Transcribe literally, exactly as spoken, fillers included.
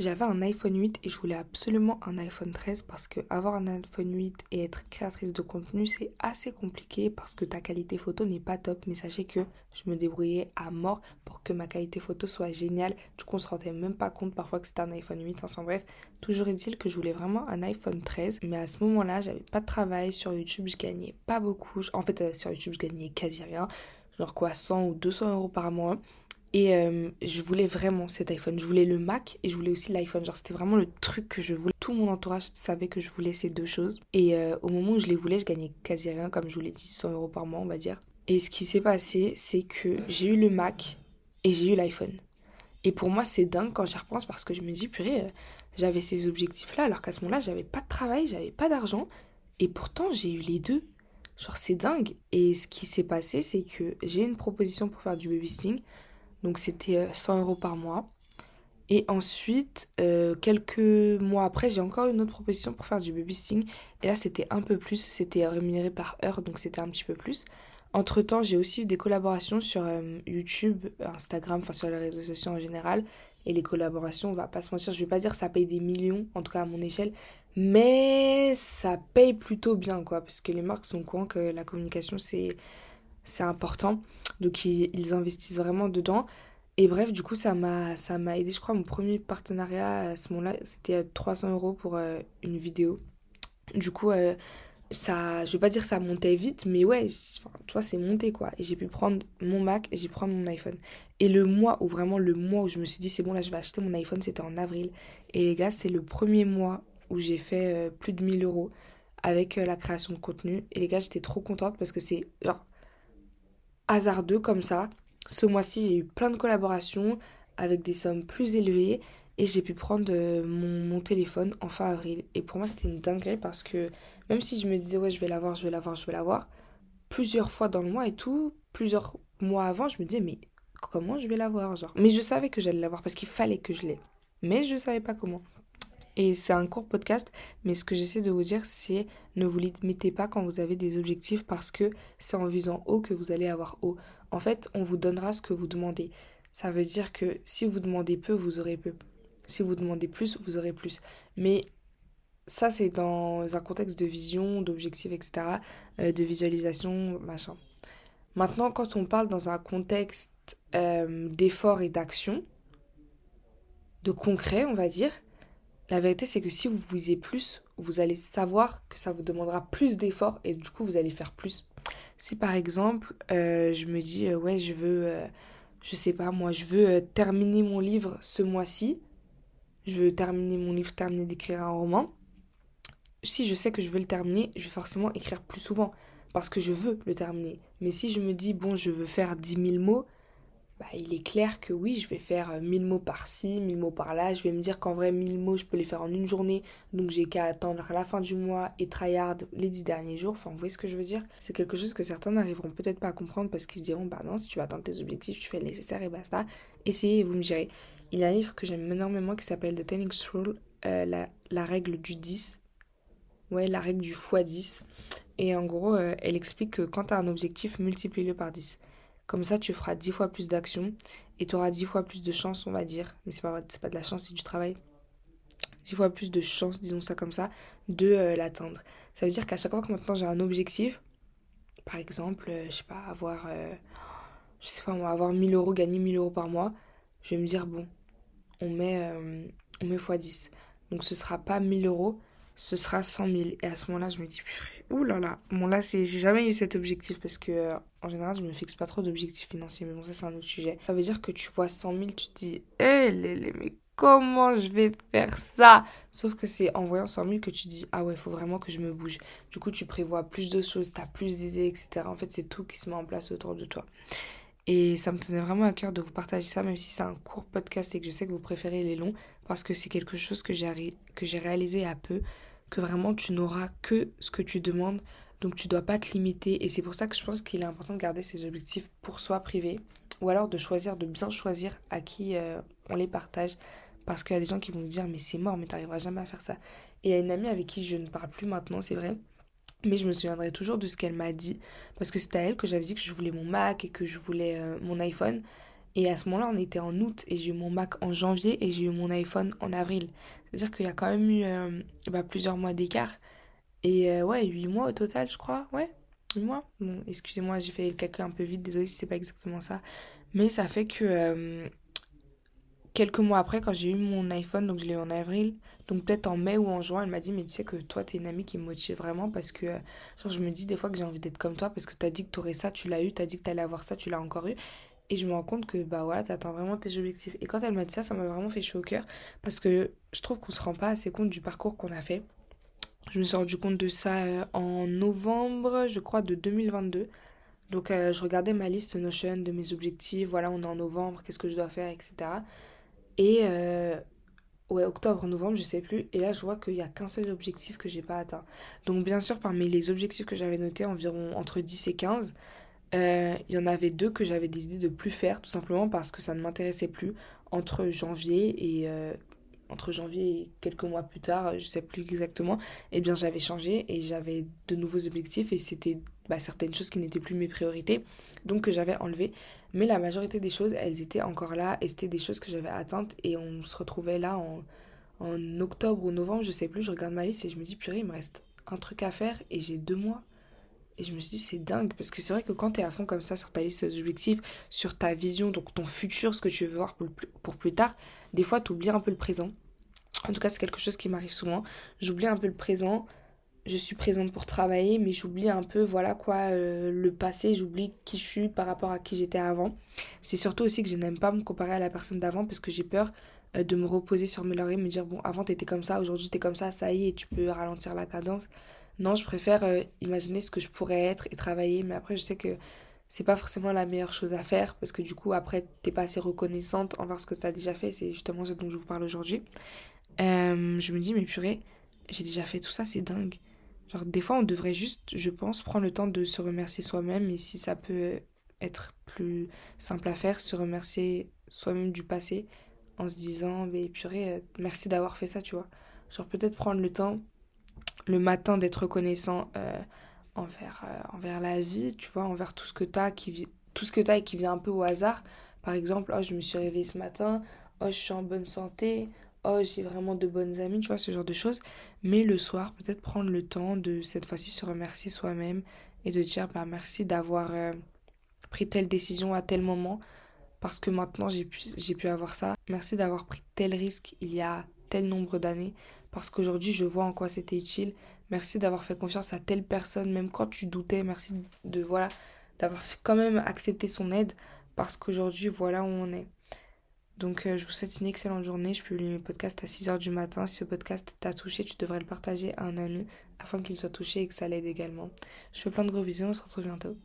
J'avais un iPhone huit et je voulais absolument un iPhone treize parce que avoir un iPhone huit et être créatrice de contenu, c'est assez compliqué parce que ta qualité photo n'est pas top. Mais sachez que je me débrouillais à mort pour que ma qualité photo soit géniale. Du coup, on se rendait même pas compte parfois que c'était un iPhone huit. Enfin bref, toujours est-il que je voulais vraiment un iPhone treize. Mais à ce moment-là, j'avais pas de travail. Sur YouTube, je gagnais pas beaucoup. En fait, euh, sur YouTube, je gagnais quasi rien. Genre quoi, cent ou deux cents euros par mois. Et euh, je voulais vraiment cet iPhone, je voulais le Mac et je voulais aussi l'iPhone, genre c'était vraiment le truc que je voulais. Tout mon entourage savait que je voulais ces deux choses et euh, au moment où je les voulais, je gagnais quasi rien, comme je vous l'ai dit, cent euros par mois on va dire. Et ce qui s'est passé, c'est que j'ai eu le Mac et j'ai eu l'iPhone. Et pour moi c'est dingue quand j'y repense parce que je me dis purée, euh, j'avais ces objectifs là alors qu'à ce moment là j'avais pas de travail, j'avais pas d'argent et pourtant j'ai eu les deux. Genre c'est dingue. Et ce qui s'est passé, c'est que j'ai une proposition pour faire du babysitting. Donc c'était cent euros par mois. Et ensuite, euh, quelques mois après, j'ai encore une autre proposition pour faire du babysitting. Et là, c'était un peu plus. C'était rémunéré par heure, donc c'était un petit peu plus. Entre-temps, j'ai aussi eu des collaborations sur euh, YouTube, Instagram, enfin sur les réseaux sociaux en général. Et les collaborations, on va pas se mentir, je vais pas dire que ça paye des millions, en tout cas à mon échelle. Mais ça paye plutôt bien, quoi. Parce que les marques sont au courant que la communication, c'est... c'est important, donc ils investissent vraiment dedans. Et bref, du coup, ça m'a, ça m'a aidé. Je crois, mon premier partenariat à ce moment-là, c'était trois cents euros pour euh, une vidéo. Du coup, euh, ça, je vais pas dire que ça montait vite, mais ouais, enfin, tu vois, c'est monté quoi. Et j'ai pu prendre mon Mac et j'ai pu prendre mon iPhone. Et le mois où vraiment, le mois où je me suis dit, c'est bon, là, je vais acheter mon iPhone, c'était en avril. Et les gars, c'est le premier mois où j'ai fait euh, plus de mille euros avec euh, la création de contenu. Et les gars, j'étais trop contente parce que c'est genre hasardeux comme ça. Ce mois-ci, j'ai eu plein de collaborations avec des sommes plus élevées et j'ai pu prendre mon, mon téléphone en fin avril. Et pour moi, c'était une dinguerie parce que même si je me disais, ouais, je vais l'avoir, je vais l'avoir, je vais l'avoir, plusieurs fois dans le mois et tout, plusieurs mois avant, je me disais, mais comment je vais l'avoir, genre. Mais je savais que j'allais l'avoir parce qu'il fallait que je l'aie. Mais je savais pas comment. Et c'est un court podcast, mais ce que j'essaie de vous dire, c'est ne vous limitez pas quand vous avez des objectifs parce que c'est en visant haut que vous allez avoir haut. En fait, on vous donnera ce que vous demandez. Ça veut dire que si vous demandez peu, vous aurez peu. Si vous demandez plus, vous aurez plus. Mais ça, c'est dans un contexte de vision, d'objectifs, et cetera, de visualisation, machin. Maintenant, quand on parle dans un contexte euh, d'effort et d'action, de concret, on va dire, la vérité, c'est que si vous visez plus, vous allez savoir que ça vous demandera plus d'efforts et du coup, vous allez faire plus. Si par exemple, euh, je me dis, euh, ouais, je veux, euh, je sais pas moi, je veux euh, terminer mon livre ce mois-ci, je veux terminer mon livre, terminer d'écrire un roman, si je sais que je veux le terminer, je vais forcément écrire plus souvent parce que je veux le terminer. Mais si je me dis, bon, je veux faire dix mille mots, bah, il est clair que oui, je vais faire mille mots par-ci, mille mots par-là. Je vais me dire qu'en vrai, mille mots, je peux les faire en une journée. Donc, j'ai qu'à attendre la fin du mois et tryhard les dix derniers jours. Enfin, vous voyez ce que je veux dire ? C'est quelque chose que certains n'arriveront peut-être pas à comprendre parce qu'ils se diront, bah non, si tu vas atteindre tes objectifs, tu fais le nécessaire et basta. Essayez et vous me direz. Il y a un livre que j'aime énormément qui s'appelle The ten X Rule, euh, la, la règle du dix. Ouais, la règle du fois dix. Et en gros, euh, elle explique que quand tu as un objectif, multiplie-le par dix. Comme ça, tu feras dix fois plus d'actions et tu auras dix fois plus de chance, on va dire. Mais c'est pas, c'est pas de la chance, c'est du travail. dix fois plus de chance, disons ça comme ça, de euh, l'atteindre. Ça veut dire qu'à chaque fois que maintenant j'ai un objectif, par exemple, euh, je sais pas, avoir, euh, je sais pas, on va avoir mille euros, gagner mille euros par mois, je vais me dire, bon, on met, euh, on met fois dix. Donc ce sera pas mille euros, ce sera cent mille. Et à ce moment-là, je me dis, ouh là là, bon là, c'est, j'ai jamais eu cet objectif parce que, euh, en général, je me fixe pas trop d'objectifs financiers, mais bon, ça, c'est un autre sujet. Ça veut dire que tu vois cent mille, tu te dis, hé, hey, les, les, mais comment je vais faire ça ? Sauf que c'est en voyant cent mille que tu te dis, ah ouais, il faut vraiment que je me bouge. Du coup, tu prévois plus de choses, t'as plus d'idées, et cetera. En fait, c'est tout qui se met en place autour de toi. Et ça me tenait vraiment à cœur de vous partager ça, même si c'est un court podcast et que je sais que vous préférez les longs, parce que c'est quelque chose que j'ai, que j'ai réalisé à peu, que vraiment tu n'auras que ce que tu demandes, donc tu dois pas te limiter. Et c'est pour ça que je pense qu'il est important de garder ses objectifs pour soi privés, ou alors de choisir, de bien choisir à qui euh, on les partage, parce qu'il y a des gens qui vont me dire « mais c'est mort, mais t'arriveras jamais à faire ça ». Et il y a une amie avec qui je ne parle plus maintenant, c'est vrai, mais je me souviendrai toujours de ce qu'elle m'a dit, parce que c'était à elle que j'avais dit que je voulais mon Mac et que je voulais euh, mon iPhone. Et à ce moment-là, on était en août et j'ai eu mon Mac en janvier et j'ai eu mon iPhone en avril. C'est-à-dire qu'il y a quand même eu euh, bah, plusieurs mois d'écart. Et euh, ouais, huit mois au total, je crois. Ouais, huit mois. Bon, excusez-moi, j'ai fait le calcul un peu vite. Désolée si c'est pas exactement ça. Mais ça fait que euh, quelques mois après, quand j'ai eu mon iPhone, donc je l'ai eu en avril, donc peut-être en mai ou en juin, elle m'a dit « Mais tu sais que toi, t'es une amie qui me motive vraiment parce que genre je me dis des fois que j'ai envie d'être comme toi parce que t'as dit que t'aurais ça, tu l'as eu, t'as dit que t'allais avoir ça, tu l'as encore eu. » Et je me rends compte que bah voilà, t'atteins vraiment tes objectifs. Et quand elle m'a dit ça, ça m'a vraiment fait chaud au cœur parce que je trouve qu'on se rend pas assez compte du parcours qu'on a fait. Je me suis rendu compte de ça en novembre, je crois, de deux mille vingt-deux. Donc euh, je regardais ma liste Notion de mes objectifs, voilà, on est en novembre, qu'est-ce que je dois faire, et cetera. Et euh, ouais, octobre, novembre, je sais plus, et là je vois qu'il n'y a qu'un seul objectif que j'ai pas atteint. Donc bien sûr, parmi les objectifs que j'avais notés, environ entre dix et quinze, euh, il y en avait deux que j'avais décidé de plus faire, tout simplement parce que ça ne m'intéressait plus, entre janvier et... Euh, entre janvier et quelques mois plus tard, je sais plus exactement, et eh bien j'avais changé et j'avais de nouveaux objectifs et c'était bah, certaines choses qui n'étaient plus mes priorités, donc que j'avais enlevées. Mais la majorité des choses, elles étaient encore là et c'était des choses que j'avais atteintes et on se retrouvait là en, en octobre ou novembre, je sais plus, je regarde ma liste et je me dis purée, il me reste un truc à faire et j'ai deux mois. Et je me suis dit, c'est dingue, parce que c'est vrai que quand t'es à fond comme ça sur ta liste d'objectifs, sur ta vision, donc ton futur, ce que tu veux voir pour, plus, pour plus tard, des fois t'oublies un peu le présent. En tout cas, c'est quelque chose qui m'arrive souvent. J'oublie un peu le présent, je suis présente pour travailler, mais j'oublie un peu, voilà quoi, euh, le passé, j'oublie qui je suis par rapport à qui j'étais avant. C'est surtout aussi que je n'aime pas me comparer à la personne d'avant, parce que j'ai peur euh, de me reposer sur mes lauriers, me dire, bon, avant t'étais comme ça, aujourd'hui t'es comme ça, ça y est, tu peux ralentir la cadence. Non, je préfère euh, imaginer ce que je pourrais être et travailler, mais après je sais que c'est pas forcément la meilleure chose à faire parce que du coup après t'es pas assez reconnaissante envers ce que t'as déjà fait, c'est justement ce dont je vous parle aujourd'hui. Euh, je me dis mais purée, j'ai déjà fait tout ça, c'est dingue. Genre des fois on devrait juste, je pense, prendre le temps de se remercier soi-même et si ça peut être plus simple à faire, se remercier soi-même du passé en se disant mais purée, merci d'avoir fait ça, tu vois. Genre peut-être prendre le temps le matin d'être reconnaissant euh, envers, euh, envers la vie, tu vois, envers tout ce que t'as qui, tout ce que t'as et qui vient un peu au hasard. Par exemple, oh, je me suis réveillée ce matin, oh, je suis en bonne santé, oh, j'ai vraiment de bonnes amies, tu vois, ce genre de choses. Mais le soir, peut-être prendre le temps de cette fois-ci se remercier soi-même et de dire bah, merci d'avoir euh, pris telle décision à tel moment parce que maintenant j'ai pu, j'ai pu avoir ça. Merci d'avoir pris tel risque il y a tel nombre d'années. Parce qu'aujourd'hui, je vois en quoi c'était utile. Merci d'avoir fait confiance à telle personne, même quand tu doutais. Merci de voilà d'avoir quand même accepté son aide, parce qu'aujourd'hui, voilà où on est. Donc, euh, je vous souhaite une excellente journée. Je publie mes podcasts à six heures du matin. Si ce podcast t'a touché, tu devrais le partager à un ami, afin qu'il soit touché et que ça l'aide également. Je fais plein de gros bisous, on se retrouve bientôt.